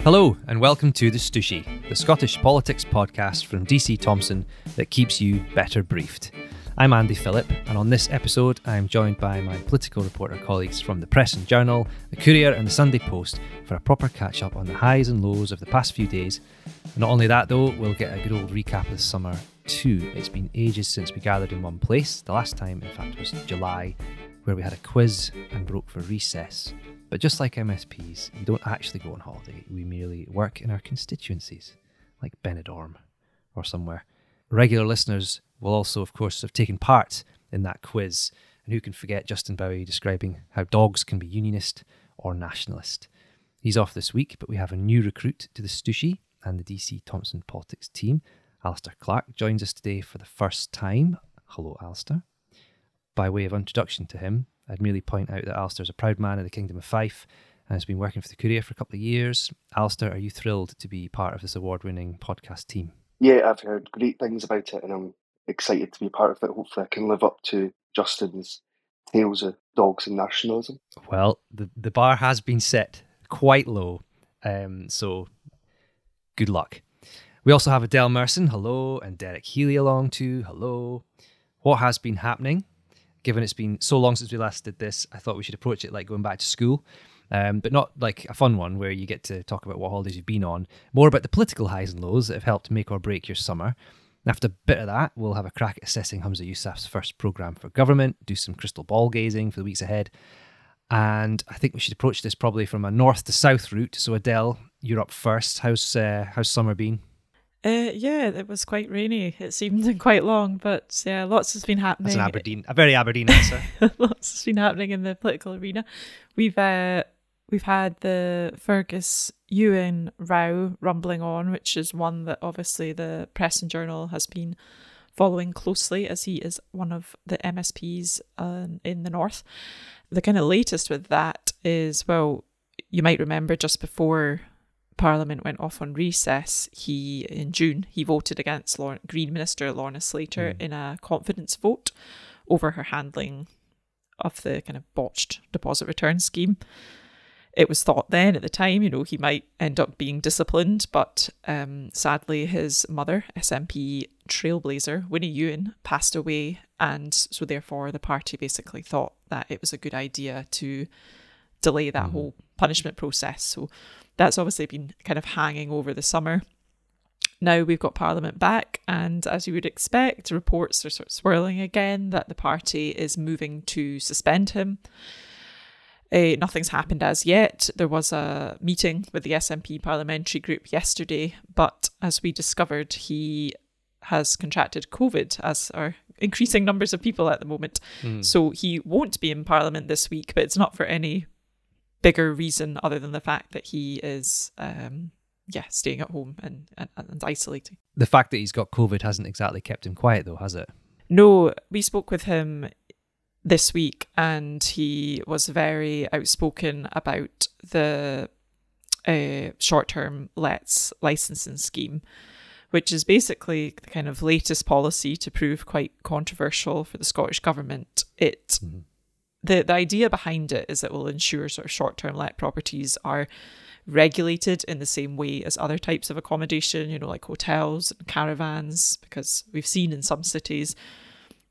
Hello and welcome to The Stooshie, the Scottish politics podcast from DC Thomson that keeps you better briefed. I'm Andy Philip, and on this episode I'm joined by my political reporter colleagues from the Press and Journal, The Courier and The Sunday Post for a proper catch-up on the highs and lows of the past few days. Not only that though, we'll get a good old recap of the summer too. It's been ages since we gathered in one place. The last time, in fact, was July, where we had a quiz and broke for recess. But just like MSPs, we don't actually go on holiday, we merely work in our constituencies, like Benidorm or somewhere. Regular listeners will also, of course, have taken part in that quiz, and who can forget Justin Bowie describing how dogs can be unionist or nationalist. He's off this week, but we have a new recruit to the Stooshie and the DC Thomson politics team. Alistair Clark joins us today for the first time. Hello, Alistair. By way of introduction to him, I'd merely point out that Alistair's a proud man of the Kingdom of Fife and has been working for The Courier for a couple of years. Alistair, are you thrilled to be part of this award-winning podcast team? Yeah, I've heard great things about it and I'm excited to be part of it. Hopefully I can live up to Justin's tales of dogs and nationalism. Well, the bar has been set quite low, so good luck. We also have Adele Merson, hello, and Derek Healy along too, hello. What has been happening? Given it's been so long since we last did this, I thought we should approach it like going back to school, but not like a fun one where you get to talk about what holidays you've been on, more about the political highs and lows that have helped make or break your summer. And after a bit of that, we'll have a crack at assessing Humza Yousaf's first programme for government, do some crystal ball gazing for the weeks ahead. And I think we should approach this probably from a north to south route. So Adele, you're up first. How's summer been? Yeah, it was quite rainy, it seemed, and quite long, but yeah, lots has been happening. That's an Aberdeen, a very Aberdeen answer. Lots has been happening in the political arena. We've had the Fergus Ewan row rumbling on, which is one that obviously the Press and Journal has been following closely, as he is one of the MSPs in the north. The kind of latest with that is, well, you might remember just before Parliament went off on recess, in June he voted against Green Minister Lorna Slater in a confidence vote over her handling of the kind of botched deposit return scheme. It was thought then at the time, you know, he might end up being disciplined, but sadly his mother, SNP trailblazer Winnie Ewan, passed away, and so therefore the party basically thought that it was a good idea to delay that whole punishment process. So that's obviously been kind of hanging over the summer. Now we've got Parliament back, and as you would expect, reports are sort of swirling again that the party is moving to suspend him. Nothing's happened as yet. There was a meeting with the SNP parliamentary group yesterday, but as we discovered, he has contracted COVID, as are increasing numbers of people at the moment. So he won't be in Parliament this week, but it's not for any bigger reason other than the fact that he is staying at home and isolating. The fact that he's got COVID hasn't exactly kept him quiet though, has it? No, we spoke with him this week and he was very outspoken about the short-term lets licensing scheme, which is basically the kind of latest policy to prove quite controversial for the Scottish Government. The idea behind it is it will ensure sort of short-term let properties are regulated in the same way as other types of accommodation, you know, like hotels and caravans, because we've seen in some cities,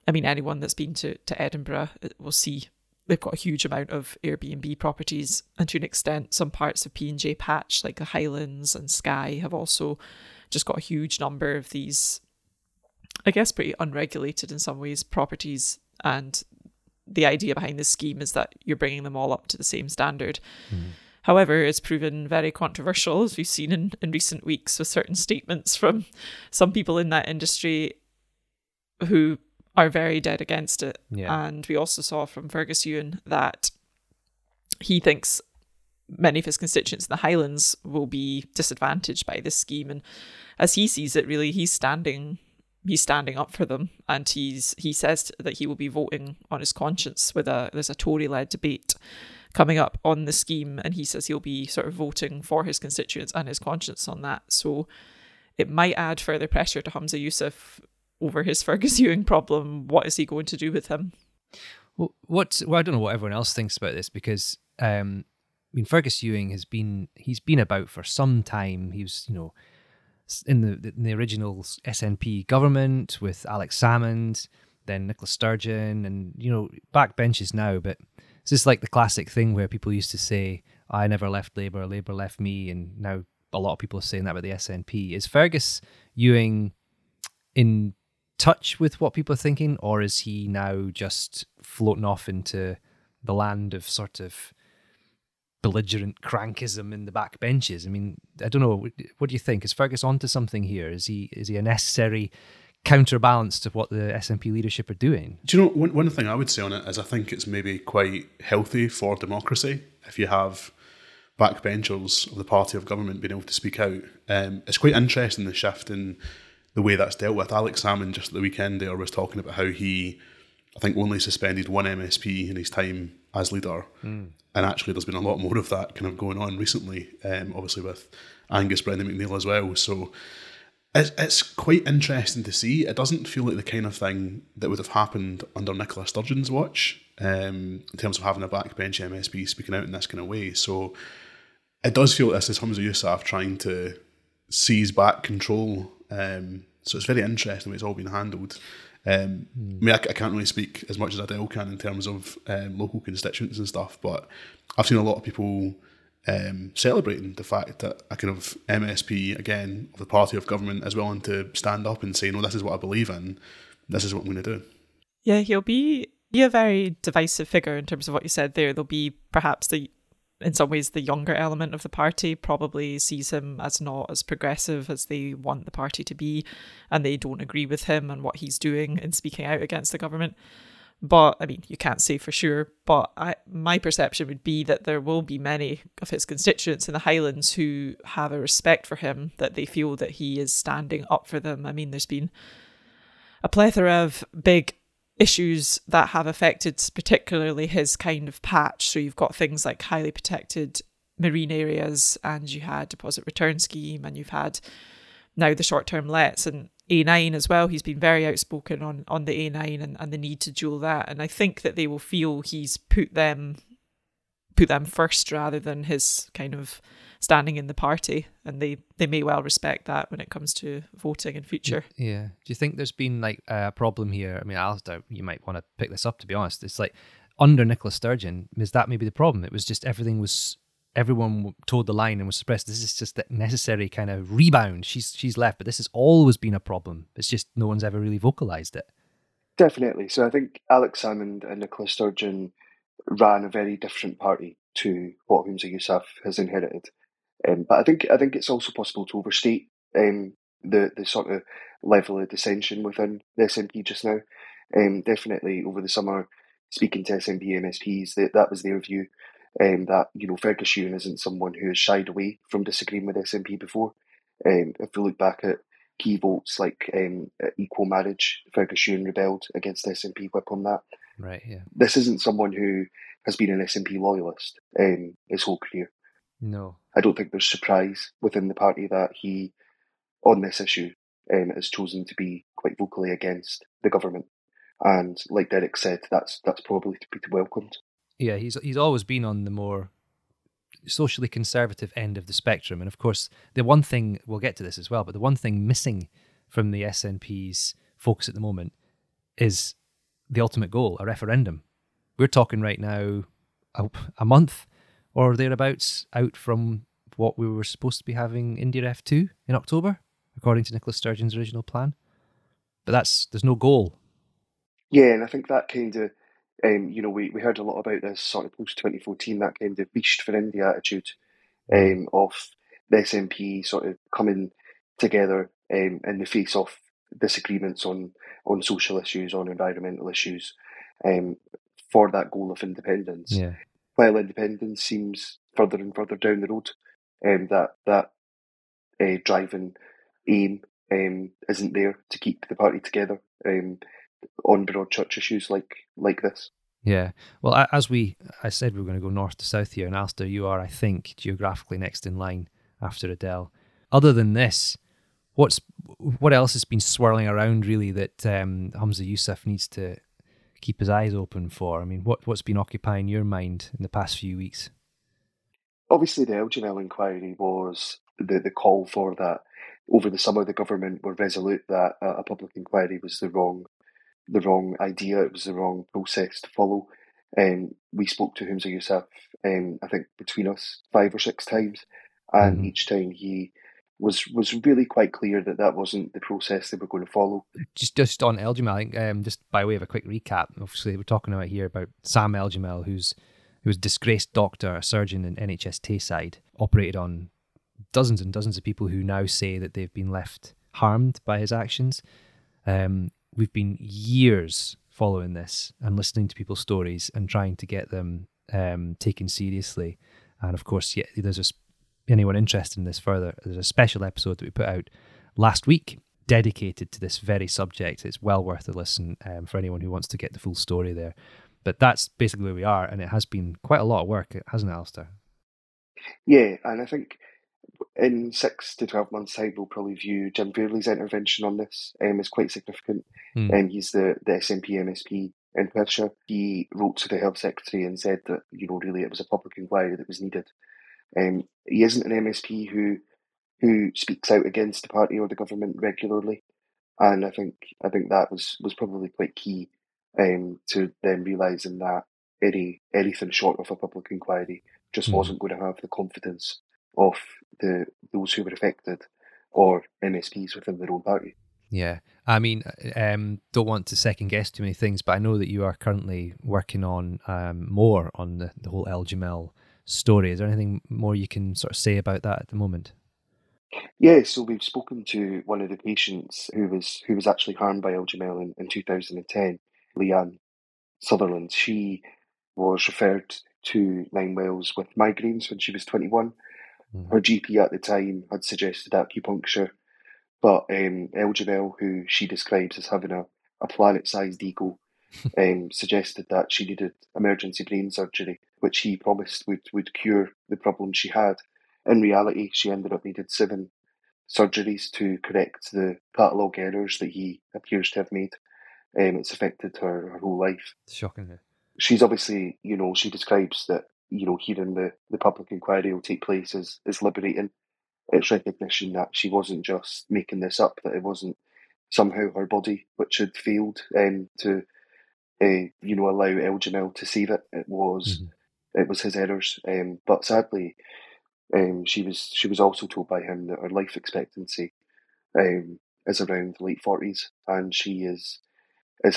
I mean, anyone that's been to Edinburgh will see they've got a huge amount of Airbnb properties, and to an extent, some parts of P&J Patch, like the Highlands and Skye, have also just got a huge number of these, I guess, pretty unregulated in some ways, properties. And the idea behind this scheme is that you're bringing them all up to the same standard. However, it's proven very controversial, as we've seen in recent weeks, with certain statements from some people in that industry who are very dead against it. And we also saw from Fergus Ewan that he thinks many of his constituents in the Highlands will be disadvantaged by this scheme. And as he sees it, really, he's standing up for them, and he says that he will be voting on his conscience. There's a Tory-led debate coming up on the scheme, and he says he'll be sort of voting for his constituents and his conscience on that. So it might add further pressure to Humza Yousaf over his Fergus Ewing problem. What is he going to do with him? Well, I don't know what everyone else thinks about this, because I mean, Fergus Ewing he's been about for some time. He was, you know, in the original SNP government with Alex Salmond, then Nicola Sturgeon, and, you know, backbenches now. But it's just like the classic thing where people used to say, I never left Labour, Labour left me, and now a lot of people are saying that about the SNP. Is Fergus Ewing in touch with what people are thinking, or is he now just floating off into the land of sort of belligerent crankism in the back benches? I mean, I don't know. What do you think? Is Fergus onto something here? Is he a necessary counterbalance to what the SNP leadership are doing? Do you know, one thing I would say on it is I think it's maybe quite healthy for democracy if you have backbenchers of the party of government being able to speak out. It's quite interesting, the shift in the way that's dealt with. Alex Salmond just at the weekend there was talking about how he, I think, only suspended one MSP in his time as leader. Mm. And actually there's been a lot more of that kind of going on recently, obviously with Angus Brendan McNeil as well. So it's quite interesting to see. It doesn't feel like the kind of thing that would have happened under Nicola Sturgeon's watch, in terms of having a backbench MSP speaking out in this kind of way. So it does feel like this is Humza Yousaf trying to seize back control. So it's very interesting the way it's all been handled. I mean, I can't really speak as much as Adele can in terms of local constituents and stuff, but I've seen a lot of people celebrating the fact that a kind of MSP, again, of the party of government, is willing to stand up and say, no, this is what I believe in, this is what I'm going to do. Yeah, he'll be a very divisive figure in terms of what you said there. There'll be perhaps in some ways, the younger element of the party probably sees him as not as progressive as they want the party to be, and they don't agree with him and what he's doing in speaking out against the government. But, I mean, you can't say for sure, but my perception would be that there will be many of his constituents in the Highlands who have a respect for him, that they feel that he is standing up for them. I mean, there's been a plethora of big issues that have affected particularly his kind of patch. So you've got things like highly protected marine areas, and you had deposit return scheme, and you've had now the short-term lets and A9 as well. He's been very outspoken on the A9 and the need to dual that. And I think that they will feel he's put them first rather than his kind of standing in the party, and they may well respect that when it comes to voting in future. Yeah. Do you think there's been like a problem here? I mean, Alistair, you might want to pick this up, to be honest. It's like under Nicola Sturgeon, is that maybe the problem? It was just everyone toed the line and was suppressed. This is just that necessary kind of rebound. She's left, but this has always been a problem. It's just no one's ever really vocalised it. Definitely. So I think Alex Salmond and Nicola Sturgeon ran a very different party to what Humza Yousaf has inherited. But I think it's also possible to overstate the sort of level of dissension within the SNP just now. Definitely over the summer, speaking to SNP MSPs, that was their view, that, you know, Fergus Ewan isn't someone who has shied away from disagreeing with SNP before. If we look back at key votes like equal marriage, Fergus Ewan rebelled against SNP whip on that. Right. Yeah. This isn't someone who has been an SNP loyalist his whole career. No. I don't think there's surprise within the party that he, on this issue, has chosen to be quite vocally against the government. And like Derek said, that's probably to be welcomed. Yeah, he's always been on the more socially conservative end of the spectrum. And of course, the one thing, we'll get to this as well, but the one thing missing from the SNP's focus at the moment is the ultimate goal, a referendum. We're talking right now a month or thereabouts out from what we were supposed to be having India F2 in October, according to Nicola Sturgeon's original plan. But there's no goal. Yeah, and I think that kind of, you know, we heard a lot about this sort of post-2014, that kind of beast for India attitude of the SNP sort of coming together in the face of disagreements on social issues, on environmental issues, for that goal of independence. Yeah. While independence seems further and further down the road, that driving aim isn't there to keep the party together on broad church issues like this. Yeah. Well, I said we were going to go north to south here, and Alistair, you are, I think, geographically next in line after Adele. Other than this, what else has been swirling around really that Humza Yousaf needs to keep his eyes open for? I mean, what's been occupying your mind in the past few weeks? Obviously, the Eljamel inquiry was the call for that. Over the summer, the government were resolute that a public inquiry was the wrong idea. It was the wrong process to follow. We spoke to Humza Yousaf, I think between us, 5 or 6 times, and each time he was really quite clear that wasn't the process they were going to follow. Just on Eljamel, I think, just by way of a quick recap, obviously we're talking about Sam Eljamel, who's a disgraced doctor, a surgeon in NHS Tayside, operated on dozens and dozens of people who now say that they've been left harmed by his actions. We've been years following this and listening to people's stories and trying to get them taken seriously. And of course, anyone interested in this further, there's a special episode that we put out last week dedicated to this very subject. It's well worth a listen for anyone who wants to get the full story there. But that's basically where we are, and it has been quite a lot of work, hasn't it, Alistair? Yeah, and I think in 6 to 12 months' time, we'll probably view Jim Fairley's intervention on this as quite significant. He's the SNP MSP in Perthshire. He wrote to the Health Secretary and said that, really it was a public inquiry that was needed. He isn't an MSP who speaks out against the party or the government regularly, and I think that was probably quite key to them realising that anything short of a public inquiry just wasn't going to have the confidence of those who were affected or MSPs within their own party. Yeah, I mean, don't want to second guess too many things, but I know that you are currently working on more on the whole Eljamel story. Is there anything more you can sort of say about that at the moment? Yeah, so we've spoken to one of the patients who was actually harmed by Eljamel in 2010, Leanne Sutherland. She was referred to Nine Wells with migraines when she was 21. Her GP at the time had suggested acupuncture, but Eljamel, who she describes as having a planet-sized ego, suggested that she needed emergency brain surgery, which he promised would cure the problem she had. In reality, she ended up needing 7 surgeries to correct the catalogue errors that he appears to have made. It's affected her whole life. Shockingly. She's obviously, she describes that, hearing the public inquiry will take place is liberating. It's recognition that she wasn't just making this up, that it wasn't somehow her body which had failed to allow Eljamel to save it. It was his errors. But sadly, she was also told by him that her life expectancy is around the late 40s, and she is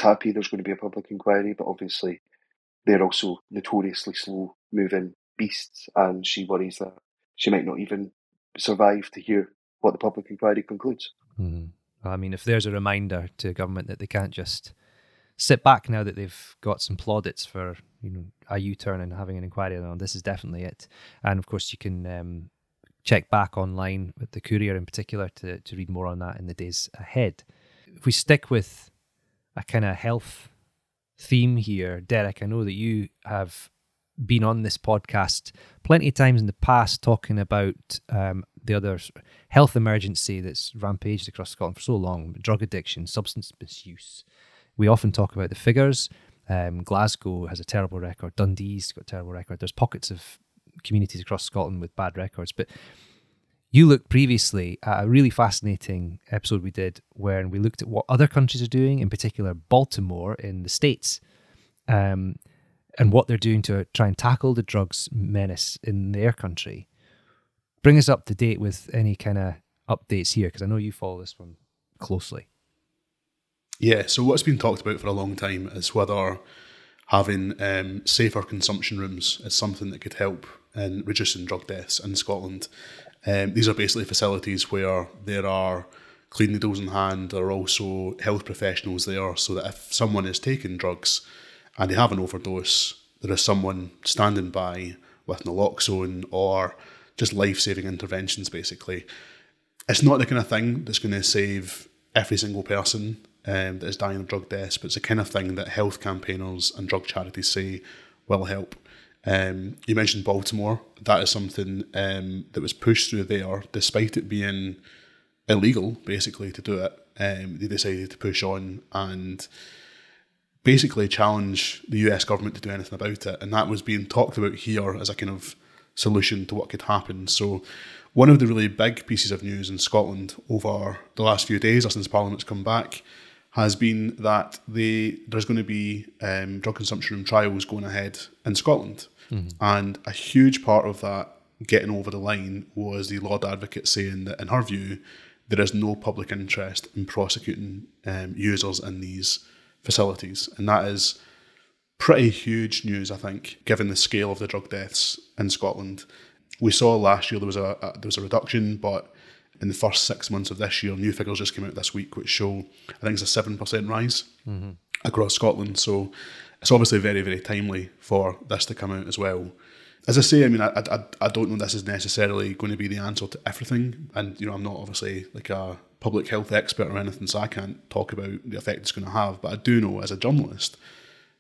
happy there's going to be a public inquiry, but obviously they're also notoriously slow-moving beasts, and she worries that she might not even survive to hear what the public inquiry concludes. I mean, if there's a reminder to government that they can't just sit back now that they've got some plaudits for a U-turn and having an inquiry on, this is definitely it. And of course, you can check back online with The Courier in particular to read more on that in the days ahead. If we stick with a kind of health theme here, Derek, I know that you have been on this podcast plenty of times in the past talking about the other health emergency that's rampaged across Scotland for so long, drug addiction, substance misuse. We often talk about the figures. Glasgow has a terrible record. Dundee's got a terrible record. There's pockets of communities across Scotland with bad records. But you looked previously at a really fascinating episode we did where we looked at what other countries are doing, in particular Baltimore in the States, and what they're doing to try and tackle the drugs menace in their country. Bring us up to date with any kind of updates here, because I know you follow this one closely. Yeah, so what's been talked about for a long time is whether having safer consumption rooms is something that could help in reducing drug deaths in Scotland. These are basically facilities where there are clean needles in hand, there are also health professionals there, so that if someone is taking drugs and they have an overdose, there is someone standing by with naloxone or just life-saving interventions, basically. It's not the kind of thing that's going to save every single person that is dying of drug deaths, but it's the kind of thing that health campaigners and drug charities say will help. You mentioned Baltimore. That is something that was pushed through there, despite it being illegal, basically, to do it. They decided to push on, and basically challenge the US government to do anything about it. And that was being talked about here as a kind of solution to what could happen. So one of the really big pieces of news in Scotland over the last few days, or since Parliament's come back, has been that there's going to be drug consumption room trials going ahead in Scotland. Mm-hmm. And a huge part of that getting over the line was the Lord Advocate saying that, in her view, there is no public interest in prosecuting users in these facilities. And that is pretty huge news, I think, given the scale of the drug deaths in Scotland. We saw last year there was a reduction, but in the first 6 months of this year, new figures just came out this week, which show, I think it's a 7% rise mm-hmm. across Scotland. So it's obviously very, very timely for this to come out as well. As I say, I mean, I don't know this is necessarily going to be the answer to everything. And, you know, I'm not obviously like a public health expert or anything, so I can't talk about the effect it's going to have. But I do know as a journalist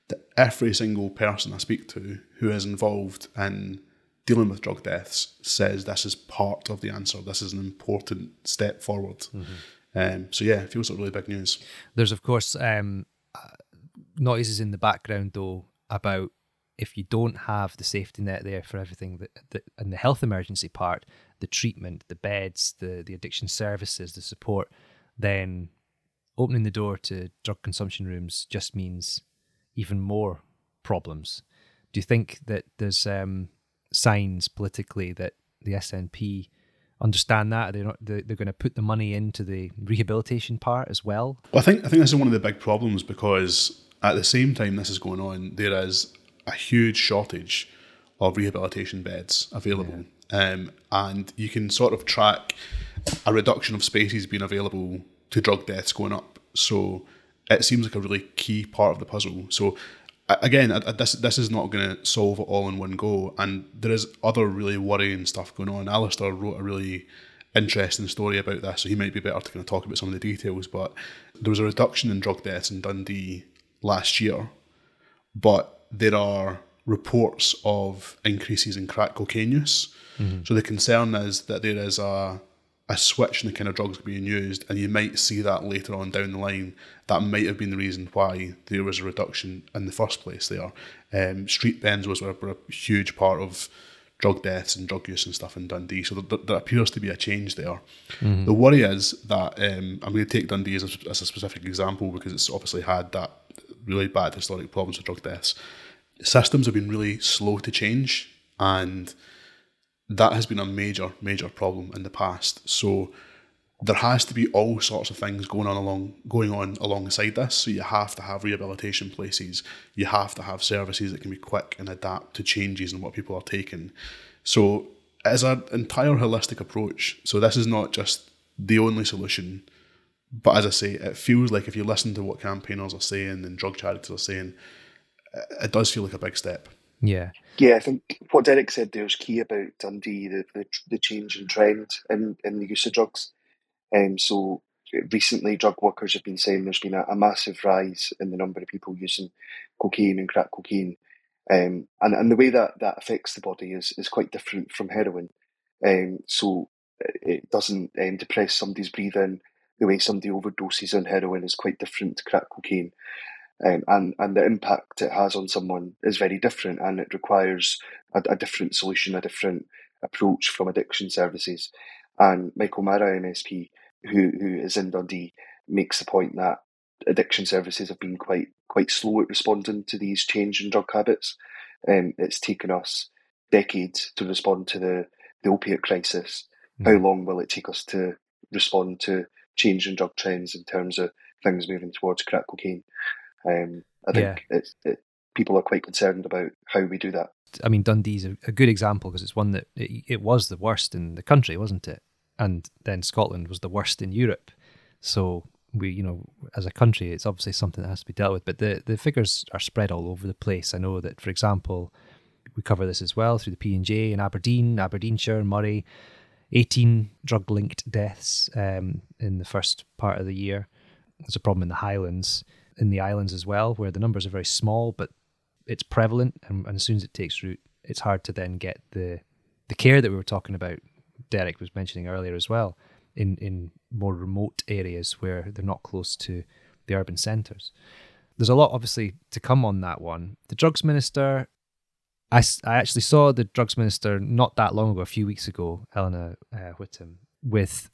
that every single person I speak to who is involved in dealing with drug deaths says this is part of the answer. This is an important step forward. Mm-hmm. So yeah, it feels like really big news. There's of course noises in the background though about if you don't have the safety net there for everything that and the health emergency part, the treatment, the beds, the addiction services, the support, then opening the door to drug consumption rooms just means even more problems. Do you think that there's signs politically that the SNP understand that? They're going to put the money into the rehabilitation part as well? Well, I think this is one of the big problems, because at the same time this is going on, there is a huge shortage of rehabilitation beds available. Yeah. And you can sort of track a reduction of spaces being available to drug deaths going up. So it seems like a really key part of the puzzle. So again, this is not going to solve it all in one go, and there is other really worrying stuff going on. Alistair wrote a really interesting story about this, so he might be better to kind of talk about some of the details, but there was a reduction in drug deaths in Dundee last year, but there are reports of increases in crack cocaine use. Mm-hmm. So the concern is that there is a switch in the kind of drugs being used, and you might see that later on down the line. That might have been the reason why there was a reduction in the first place there. Street benzos were a huge part of drug deaths and drug use and stuff in Dundee, so there appears to be a change there. Mm-hmm. The worry is that, I'm going to take Dundee as a specific example because it's obviously had that really bad historic problems with drug deaths. Systems have been really slow to change, and that has been a major, major problem in the past. So there has to be all sorts of things going on alongside this. So you have to have rehabilitation places. You have to have services that can be quick and adapt to changes in what people are taking. So it's an entire holistic approach. So this is not just the only solution. But as I say, it feels like if you listen to what campaigners are saying and drug charities are saying, it does feel like a big step. Yeah, I think what Derek said there is key about Dundee, the change in trend in the use of drugs. So recently drug workers have been saying there's been a massive rise in the number of people using cocaine and crack cocaine. And the way that affects the body is quite different from heroin. So it doesn't depress somebody's breathing. The way somebody overdoses on heroin is quite different to crack cocaine. And the impact it has on someone is very different, and it requires a different solution, a different approach from addiction services. And Michael Mara, MSP, who is in Dundee, makes the point that addiction services have been quite slow at responding to these change in drug habits. It's taken us decades to respond to the opiate crisis. Mm-hmm. How long will it take us to respond to change in drug trends in terms of things moving towards crack cocaine? I think people are quite concerned about how we do that. I mean, Dundee's a good example because it's one that it was the worst in the country, wasn't it? And then Scotland was the worst in Europe. So we, you know, as a country, it's obviously something that has to be dealt with. But the figures are spread all over the place. I know that, for example, we cover this as well through the P&J in Aberdeen, Aberdeenshire, Murray, 18 drug-linked deaths in the first part of the year. There's a problem in the Highlands. In the islands as well, where the numbers are very small, but it's prevalent, and as soon as it takes root, it's hard to then get the care that we were talking about, Derek was mentioning earlier as well, in more remote areas where they're not close to the urban centres. There's a lot, obviously, to come on that one. The drugs minister, I actually saw the drugs minister not that long ago, a few weeks ago, Eleanor Whitham, with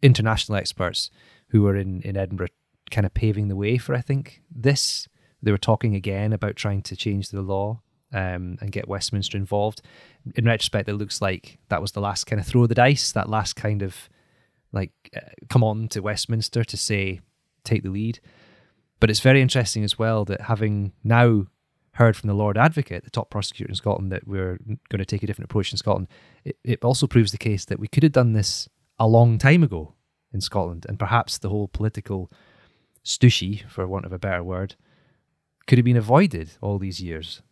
international experts who were in Edinburgh kind of paving the way for, I think, this. They were talking again about trying to change the law and get Westminster involved. In retrospect, it looks like that was the last kind of throw of the dice, that last kind of like come on to Westminster to say, take the lead. But it's very interesting as well that having now heard from the Lord Advocate, the top prosecutor in Scotland, that we're going to take a different approach in Scotland, it also proves the case that we could have done this a long time ago in Scotland, and perhaps the whole political Stooshie, for want of a better word, could have been avoided all these years.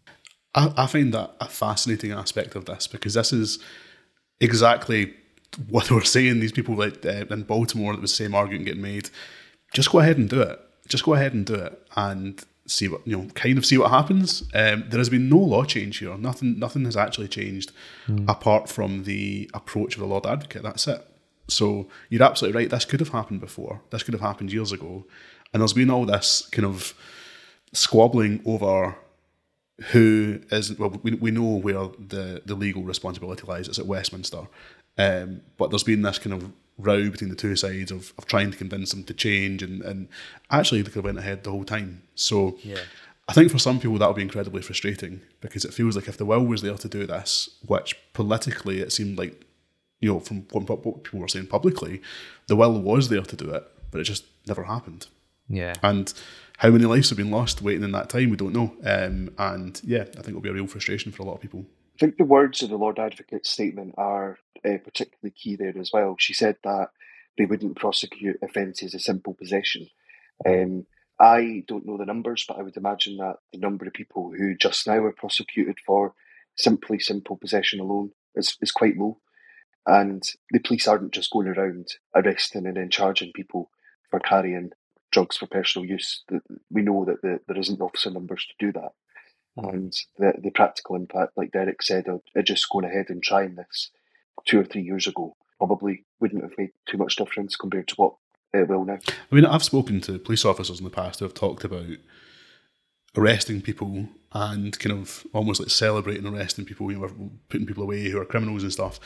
I find that a fascinating aspect of this, because this is exactly what they were saying. These people like in Baltimore, that was the same argument getting made. Just go ahead and do it. Just go ahead and do it and see what, you know, kind of see what happens. There has been no law change here. Nothing has actually changed apart from the approach of the Lord Advocate. That's it. So you're absolutely right. This could have happened before. This could have happened years ago. And there's been all this kind of squabbling over who is, well, we know where the legal responsibility lies. It's at Westminster. But there's been this kind of row between the two sides of trying to convince them to change, and actually they could have went ahead the whole time. So yeah. I think for some people that would be incredibly frustrating, because it feels like if the will was there to do this, which politically it seemed like, you know, from what people were saying publicly, the will was there to do it, but it just never happened. Yeah. And how many lives have been lost waiting in that time, we don't know. And yeah, I think it'll be a real frustration for a lot of people. I think the words of the Lord Advocate's statement are particularly key there as well. She said that they wouldn't prosecute offences of simple possession. I don't know the numbers, but I would imagine that the number of people who just now are prosecuted for simply simple possession alone is quite low. And the police aren't just going around arresting and then charging people for carrying drugs for personal use. We know that there isn't officer numbers to do that. And the practical impact, like Derek said, of just going ahead and trying this 2 or 3 years ago probably wouldn't have made too much difference compared to what it will now. I mean, I've spoken to police officers in the past who have talked about arresting people and kind of almost like celebrating arresting people, you know, putting people away who are criminals and stuff.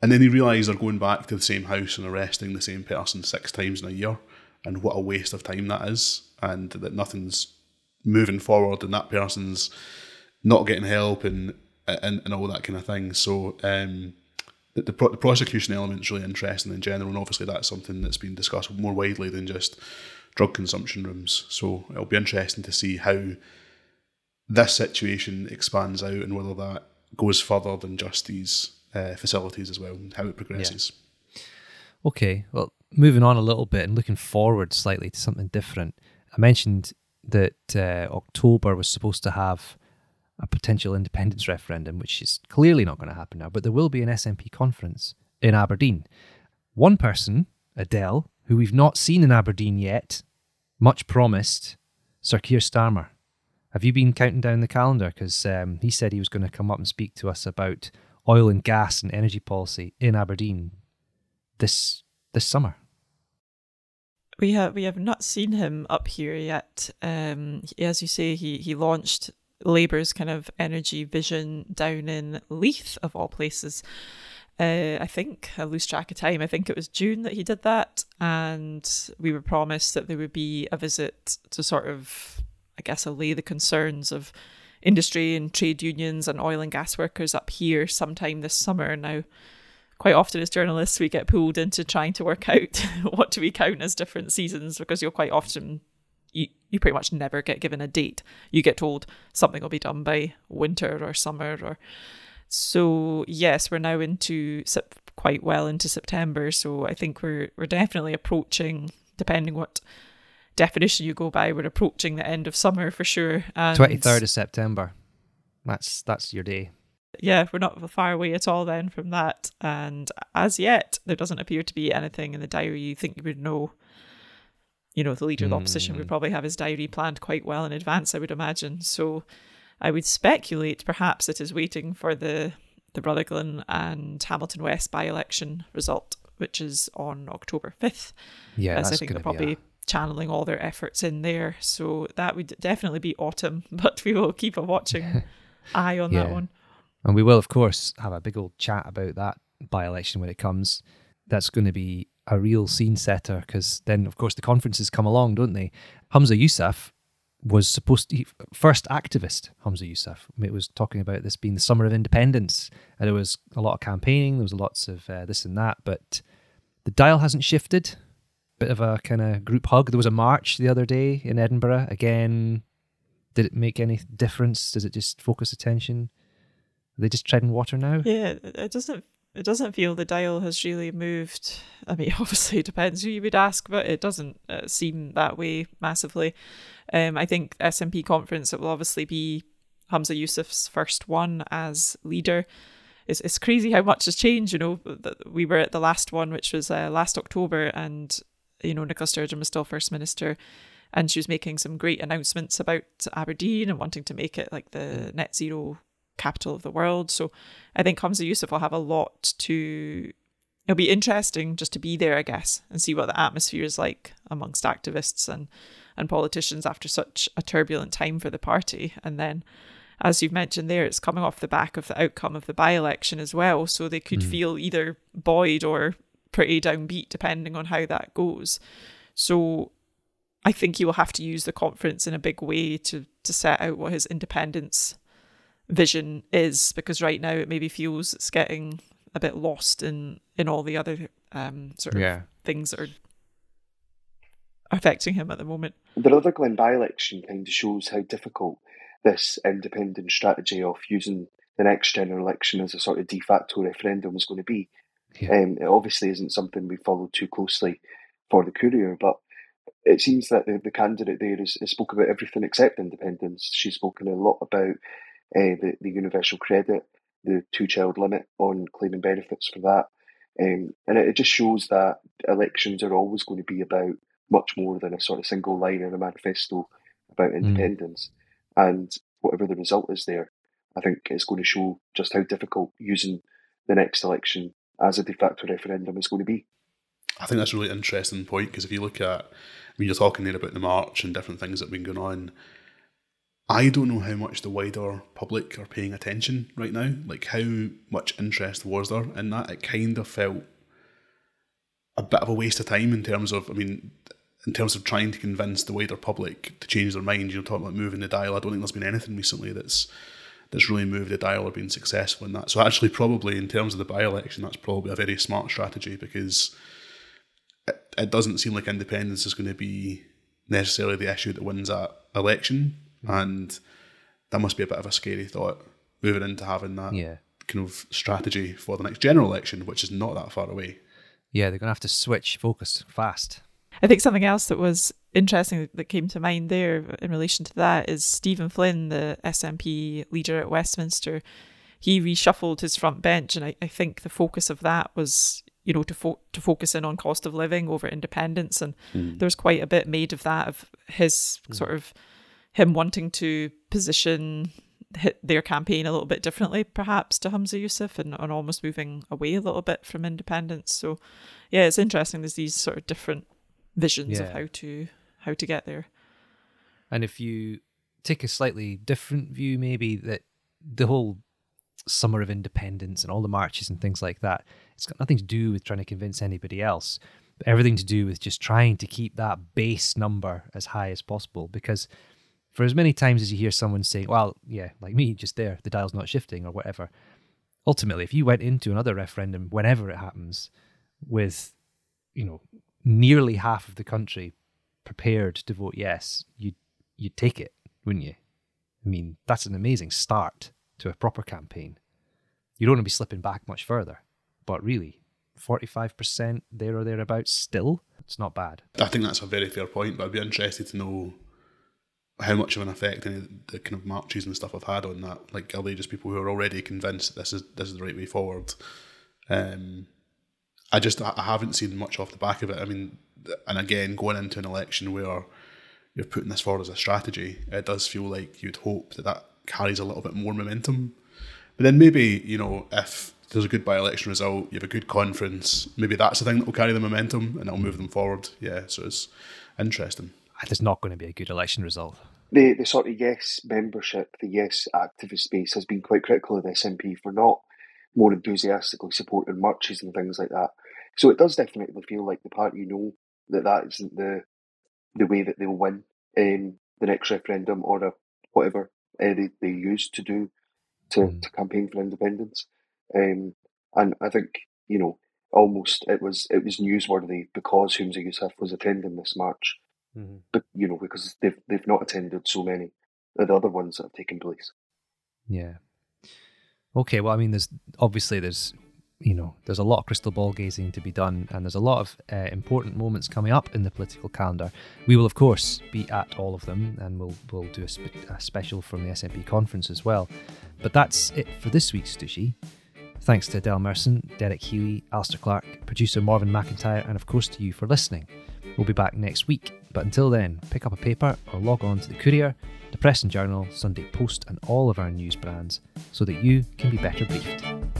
And then they realise they're going back to the same house and arresting the same person 6 times in a year, and what a waste of time that is, and that nothing's moving forward and that person's not getting help and all that kind of thing. So the prosecution element's really interesting in general, and obviously that's something that's been discussed more widely than just drug consumption rooms. So it'll be interesting to see how this situation expands out and whether that goes further than just these facilities as well, and how it progresses. Yeah. Okay, well, moving on a little bit and looking forward slightly to something different. I mentioned that October was supposed to have a potential independence referendum, which is clearly not going to happen now, but there will be an SNP conference in Aberdeen. One person, Adele, who we've not seen in Aberdeen yet, much promised, Sir Keir Starmer. Have you been counting down the calendar? Because he said he was going to come up and speak to us about oil and gas and energy policy in Aberdeen this summer. We have not seen him up here yet. As you say, he launched Labour's kind of energy vision down in Leith, of all places. I think, I lose track of time, I think it was June that he did that. And we were promised that there would be a visit to sort of, I guess, allay the concerns of industry and trade unions and oil and gas workers up here sometime this summer. Now, quite often as journalists, we get pulled into trying to work out what do we count as different seasons, because you'll quite often, you pretty much never get given a date. You get told something will be done by winter or summer. So yes, we're now quite well into September. So I think we're definitely approaching, depending what definition you go by, we're approaching the end of summer for sure. And 23rd of September, that's your day. Yeah, we're not far away at all then from that. And as yet, there doesn't appear to be anything in the diary. You think you would know, you know, the leader of the opposition would probably have his diary planned quite well in advance, I would imagine. So I would speculate perhaps it is waiting for the Rutherglen and Hamilton West by-election result, which is on October 5th. Yeah, as I think they'll probably channeling all their efforts in there. So that would definitely be autumn, but we will keep a watching eye on that one. And we will, of course, have a big old chat about that by-election when it comes. That's going to be a real scene setter, because then, of course, the conferences come along, don't they? Humza Yousaf was supposed to... First activist, Humza Yousaf. It was talking about this being the summer of independence, and there was a lot of campaigning, there was lots of this and that, but the dial hasn't shifted. Bit of a kind of group hug. There was a march the other day in Edinburgh. Again, did it make any difference? Does it just focus attention? Are they just treading water now? Yeah, it doesn't feel the dial has really moved. I mean, obviously it depends who you would ask, but it doesn't seem that way massively. I think SNP conference, it will obviously be Humza Yousaf's first one as leader. It's crazy how much has changed, you know. We were at the last one, which was last October, and, you know, Nicola Sturgeon was still First Minister, and she was making some great announcements about Aberdeen and wanting to make it like the net zero capital of the world. So I think Humza Yousaf will have a lot to... It'll be interesting just to be there, I guess, and see what the atmosphere is like amongst activists and politicians after such a turbulent time for the party. And then, as you've mentioned there, it's coming off the back of the outcome of the by-election as well. So they could feel either buoyed or pretty downbeat, depending on how that goes. So I think he will have to use the conference in a big way to set out what his independence vision is, because right now it maybe feels it's getting a bit lost in all the other sort of things that are affecting him at the moment. The Rutherglen by-election kind of shows how difficult this independent strategy of using the next general election as a sort of de facto referendum is going to be. Yeah. It obviously isn't something we followed too closely for the Courier, but it seems that the candidate there has spoke about everything except independence. She's spoken a lot about the universal credit, the two-child limit on claiming benefits for that. And it just shows that elections are always going to be about much more than a sort of single line in a manifesto about independence. And whatever the result is there, I think it's going to show just how difficult using the next election as a de facto referendum is going to be. I think that's a really interesting point, because if you look at, I mean, you're talking there about the march and different things that have been going on. I don't know how much the wider public are paying attention right now. Like, how much interest was there in that? It kind of felt a bit of a waste of time in terms of trying to convince the wider public to change their mind. You're talking about moving the dial. I don't think there's been anything recently that's really moved the dial or been successful in that. So actually, probably in terms of the by-election, that's probably a very smart strategy, because it doesn't seem like independence is going to be necessarily the issue that wins that election. And that must be a bit of a scary thought, moving into having that kind of strategy for the next general election, which is not that far away. Yeah, they're going to have to switch focus fast. I think something else that was interesting that came to mind there in relation to that is Stephen Flynn, the SNP leader at Westminster. He reshuffled his front bench, and I think the focus of that was, you know, to focus in on cost of living over independence. And there was quite a bit made of that, of his sort of him wanting to position their campaign a little bit differently, perhaps, to Humza Yousaf, and almost moving away a little bit from independence. So, yeah, it's interesting. There's these sort of different visions of how to get there. And if you take a slightly different view, maybe, that the whole summer of independence and all the marches and things like that, it's got nothing to do with trying to convince anybody else, but everything to do with just trying to keep that base number as high as possible, because for as many times as you hear someone saying, well, yeah, like me just there, the dial's not shifting or whatever, ultimately, if you went into another referendum, whenever it happens, with, you know, nearly half of the country prepared to vote yes, you'd take it, wouldn't you? I mean, that's an amazing start to a proper campaign. You don't want to be slipping back much further, but really, 45% there or thereabouts still, it's not bad. I think that's a very fair point, but I'd be interested to know how much of an effect any of the kind of marches and stuff have had on that. Like, are they just people who are already convinced that this is the right way forward? I haven't seen much off the back of it. I mean, and again, going into an election where you're putting this forward as a strategy, it does feel like you'd hope that carries a little bit more momentum. But then maybe, you know, if there's a good by-election result, you have a good conference, maybe that's the thing that will carry the momentum and it'll move them forward. Yeah, so it's Interesting. There's not going to be a good election result. The sort of Yes membership, the Yes activist space has been quite critical of the SNP for not more enthusiastically supporting marches and things like that. So it does definitely feel like the party know that that isn't the way that they'll win the next referendum or whatever they use to do to campaign for independence. And I think, you know, almost it was newsworthy because Humza Yousaf was attending this march. Mm-hmm. But, you know, because they've not attended so many of the other ones that have taken place. Yeah. Okay, well, I mean, there's a lot of crystal ball gazing to be done, and there's a lot of important moments coming up in the political calendar. We will, of course, be at all of them, and we'll do a special from the SNP conference as well. But that's it for this week's Stooshie. Thanks to Adele Merson, Derek Healy, Alistair Clark, producer Marvin McIntyre, and of course to you for listening. We'll be back next week, but until then, pick up a paper or log on to The Courier, the Press and Journal, Sunday Post and all of our news brands so that you can be better briefed.